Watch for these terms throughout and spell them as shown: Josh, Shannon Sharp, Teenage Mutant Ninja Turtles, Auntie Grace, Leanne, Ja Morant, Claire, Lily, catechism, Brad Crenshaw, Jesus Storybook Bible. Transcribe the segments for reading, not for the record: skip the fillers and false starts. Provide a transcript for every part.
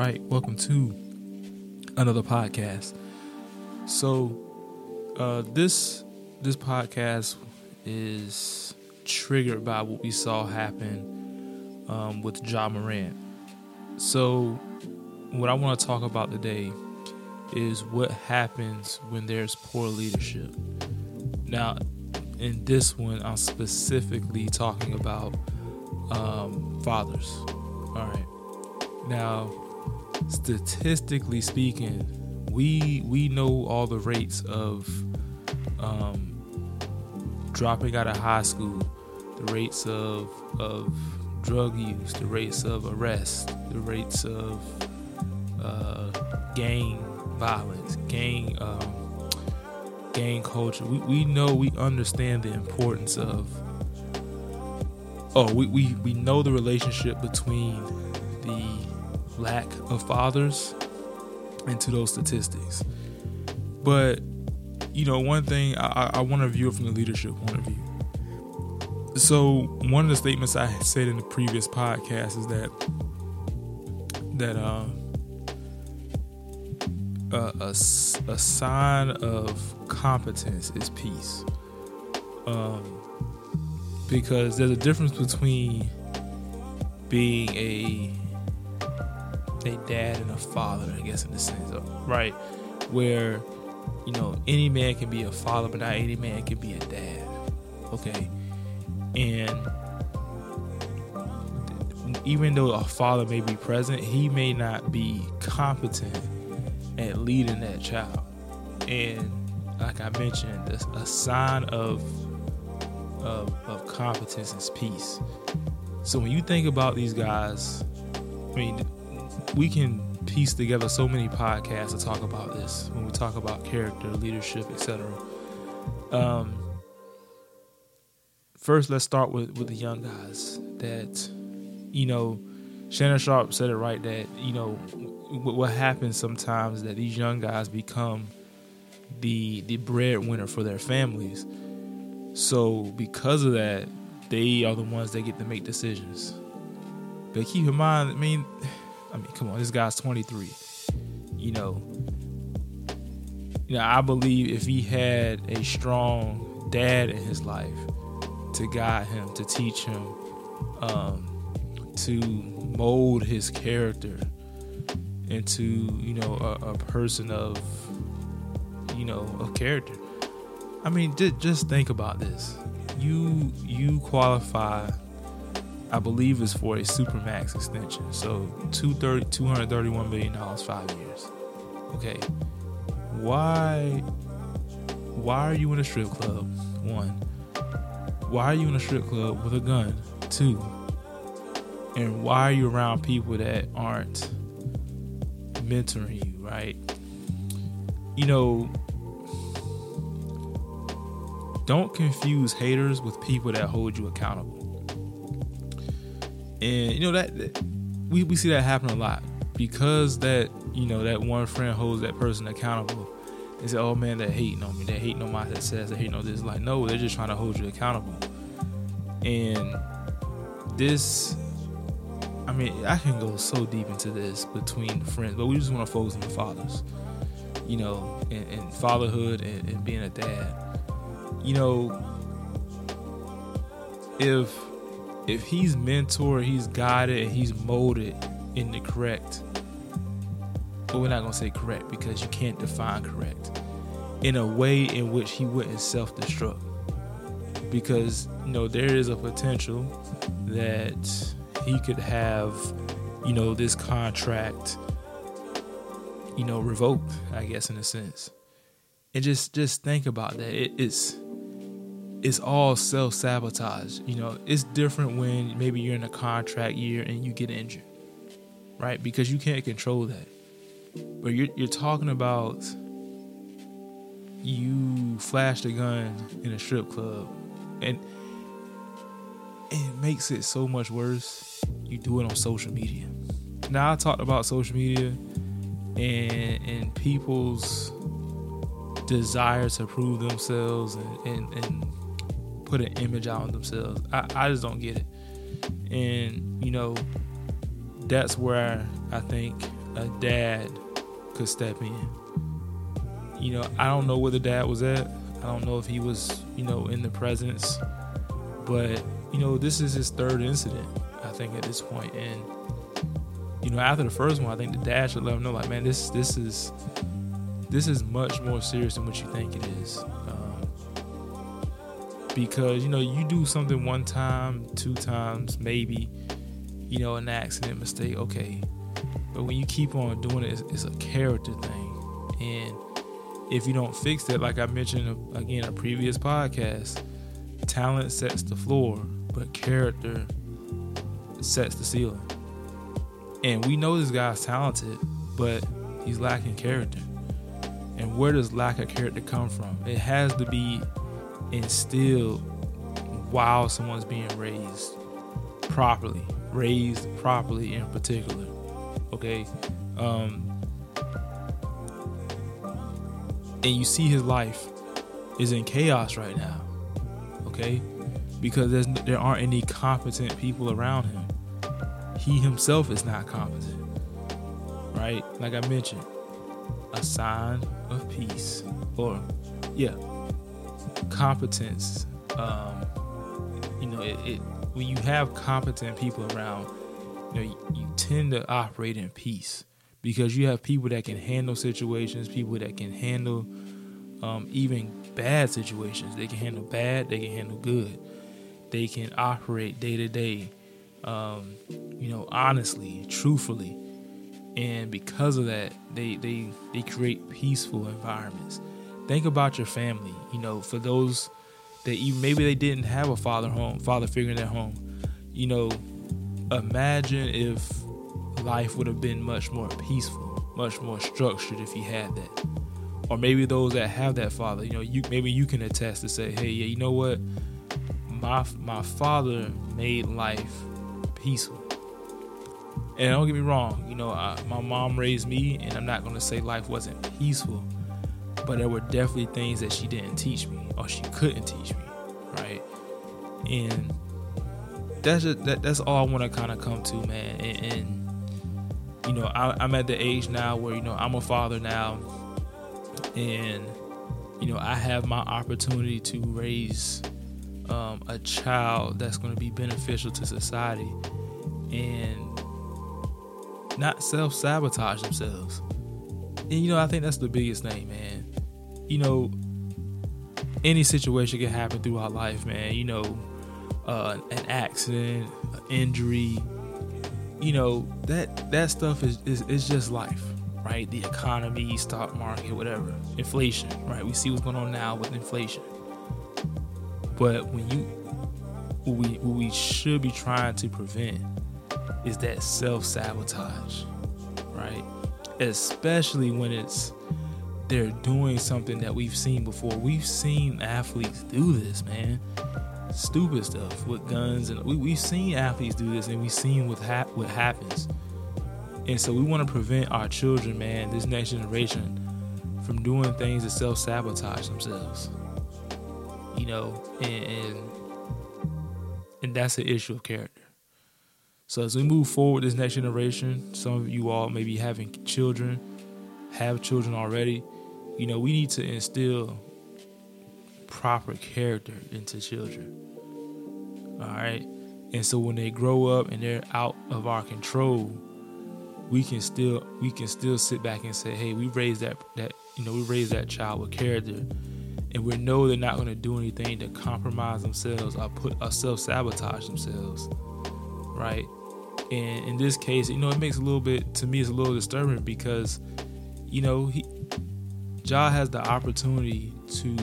right, welcome to another podcast. So this podcast is triggered by what we saw happen with Ja Morant. So what I want to talk about today is what happens when there's poor leadership. Now, in this one, I'm specifically talking about fathers. All right. Now, statistically speaking, we know all the rates of dropping out of high school, the rates of drug use, the rates of arrest, the rates of gang violence, gang culture. We know, we understand the importance of. We know the relationship between the lack of fathers and to those statistics. But you know, one thing I want to view it from the leadership point of view. So one of the statements I said in the previous podcast is that a sign of competence is peace. Because there's a difference between being a dad and a father, I guess, in the sense of, right, where, you know, any man can be a father, but not any man can be a dad. Okay. And even though a father may be present, he may not be competent at leading that child. And like I mentioned, a sign of competence is peace. So when you think about these guys, I mean, we can piece together so many podcasts to talk about this when we talk about character, leadership, etc. First, let's start with the young guys. That, you know, Shannon Sharp said it right, that, you know, what happens sometimes is that these young guys become the breadwinner for their families. So because of that, they are the ones that get to make decisions. But keep in mind, I mean, come on, this guy's 23. You know, I believe if he had a strong dad in his life to guide him, to teach him, to mold his character into, you know, a person of, you know, of character. I mean, just think about this. You qualify, I believe, is for a Supermax extension. So $231 million, 5 years. Okay. Why are you in a strip club? One. Why are you in a strip club with a gun? Two. And why are you around people that aren't mentoring you, right? You know, don't confuse haters with people that hold you accountable. And, you know, that we see that happen a lot, because that, you know, that one friend holds that person accountable. They say, oh, man, they're hating on me. They're hating on my success. They're hating on this. Like, no, they're just trying to hold you accountable. And this, I mean, I can go so deep into this between friends, but we just want to focus on the fathers, you know, and fatherhood and being a dad. You know, if he's mentored, he's guided, and he's molded in the correct, but we're not going to say correct because you can't define correct, in a way in which he wouldn't self-destruct. Because, you know, there is a potential that he could have, you know, this contract, you know, revoked, I guess, in a sense. And just think about that. It's all self-sabotage. You know, it's different when maybe you're in a contract year and you get injured, right? Because you can't control that. But you're talking about you flashed a gun in a strip club, and it makes it so much worse. You do it on social media. Now, I talked about social media and people's desire to prove themselves and put an image out on themselves. I just don't get it. And, you know, that's where I think a dad could step in. You know, I don't know where the dad was at. I don't know if he was, you know, in the presence. But, you know, this is his third incident, I think, at this point. And, you know, after the first one, I think the dad should let him know, like, man, this is much more serious than what you think it is. Because, you know, you do something one time, two times, maybe, you know, an accident, mistake, okay. But when you keep on doing it, it's a character thing. And if you don't fix that, like I mentioned, again, a previous podcast, talent sets the floor, but character sets the ceiling. And we know this guy's talented, but he's lacking character. And where does lack of character come from? It has to be instilled while someone's being raised properly in particular. Okay. And you see his life is in chaos right now. Okay. Because there aren't any competent people around him. He himself is not competent, right? Like I mentioned, a sign of peace, or competence. You know, when you have competent people around, you know, you tend to operate in peace because you have people that can handle situations, people that can handle even bad situations. They can handle bad, they can handle good, they can operate day to day. You know, honestly, truthfully, and because of that, they create peaceful environments. Think about your family. You know, for those that maybe they didn't have a father figure in their home. You know, imagine if life would have been much more peaceful, much more structured if you had that. Or maybe those that have that father, you know, maybe you can attest to say, hey, yeah, you know what, my father made life peaceful. And don't get me wrong, you know, my mom raised me, and I'm not going to say life wasn't peaceful, but there were definitely things that she didn't teach me, or she couldn't teach me, right? And that's all I want to kind of come to, man. And you know, I'm at the age now where, you know, I'm a father now, and you know, I have my opportunity to raise a child that's going to be beneficial to society and not self-sabotage themselves. And, you know, I think that's the biggest thing, man. You know, any situation can happen throughout life, man. You know, an accident, an injury, you know, that stuff is just life, right? The economy, stock market, whatever, inflation, right? We see what's going on now with inflation. But what we should be trying to prevent is that self-sabotage, right? Especially when they're doing something that we've seen before. We've seen athletes do this, man. Stupid stuff with guns, and we've seen athletes do this, and we've seen what happens. And so we want to prevent our children, man, this next generation, from doing things that self-sabotage themselves. You know, and that's an issue of character. So as we move forward this next generation, some of you all may be having children, have children already. You know, we need to instill proper character into children. All right. And so when they grow up and they're out of our control, we can still sit back and say, hey, we raised that child with character. And we know they're not going to do anything to compromise themselves or self-sabotage themselves, right? And in this case, you know, it makes a little bit, to me, it's a little disturbing because, you know, Ja has the opportunity to,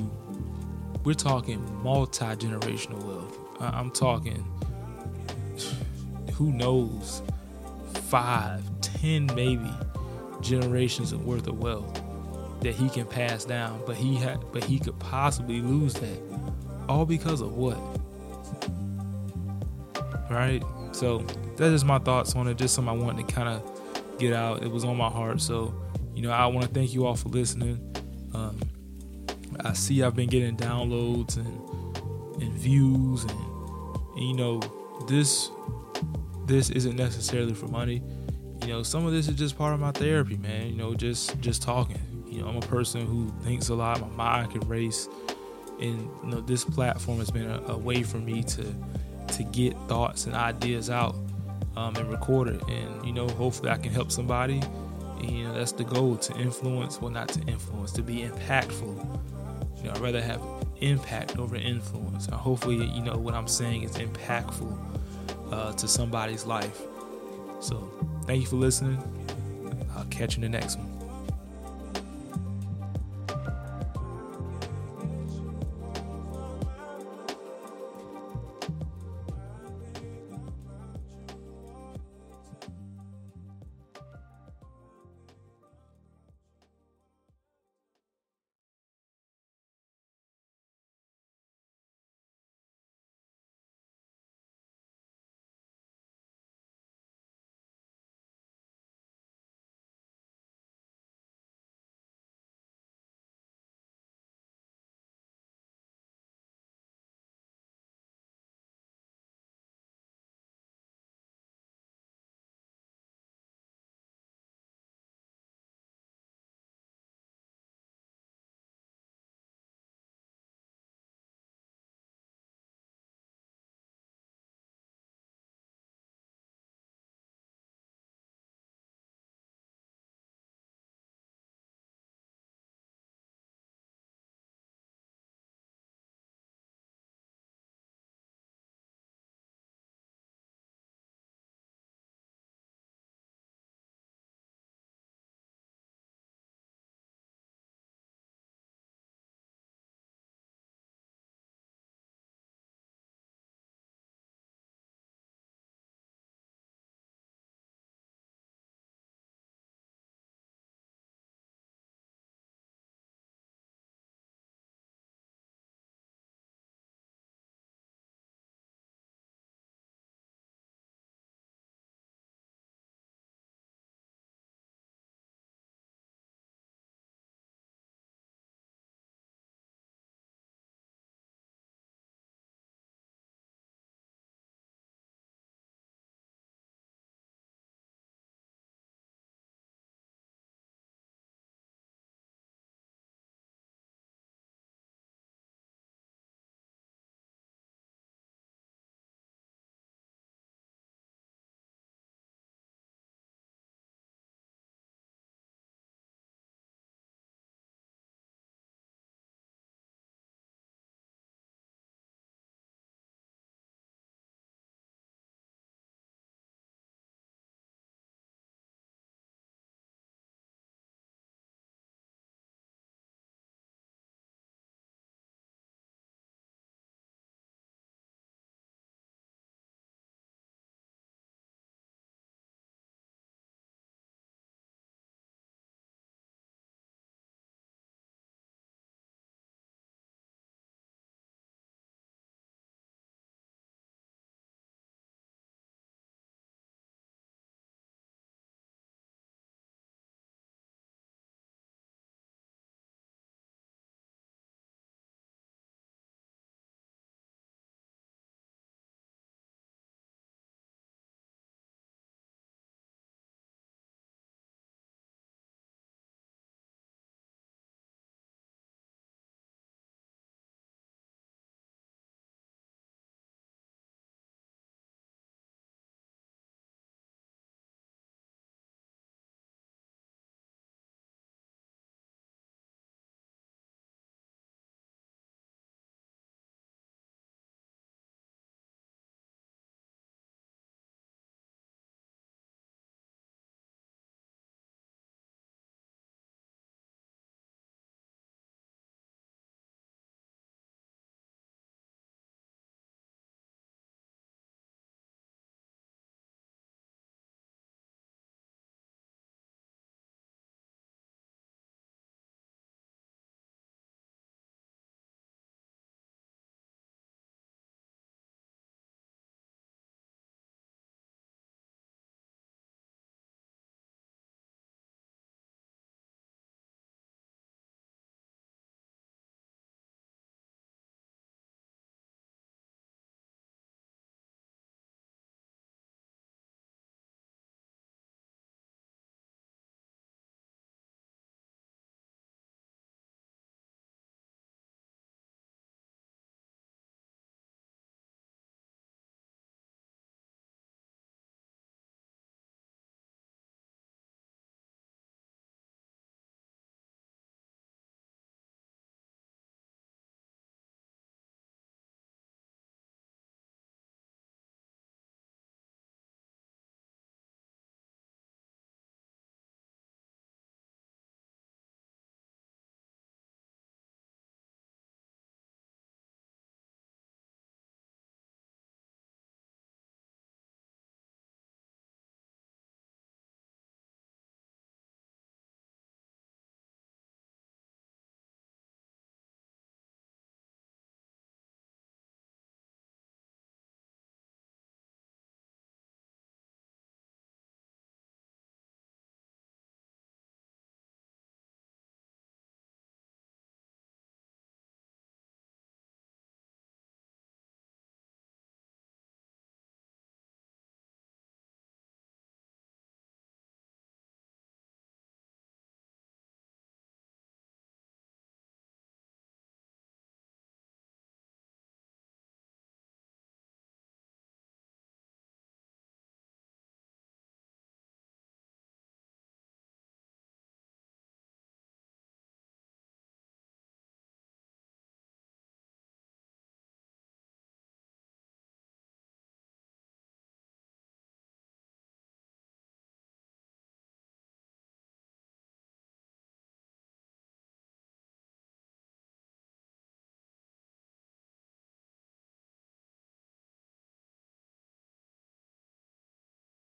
we're talking multi-generational wealth. I'm talking, who knows, 5, 10 maybe generations of worth of wealth that he can pass down, but he could possibly lose that, all because of what? Right? So that's just my thoughts on it. Just something I wanted to kind of get out. It was on my heart. So, you know, I want to thank you all for listening. I see I've been getting downloads and views, and you know, this isn't necessarily for money. you know, some of this is just part of my therapy, man. You know, just talking. You know, I'm a person who thinks a lot. My mind can race, and you know, this platform has been a way for me to get thoughts and ideas out and record it. And you know, hopefully, I can help somebody. And, you know, that's the goal—to influence, well, not to influence, to be impactful. You know, I'd rather have impact over influence. And hopefully, you know, what I'm saying is impactful to somebody's life. So, thank you for listening. I'll catch you in the next one.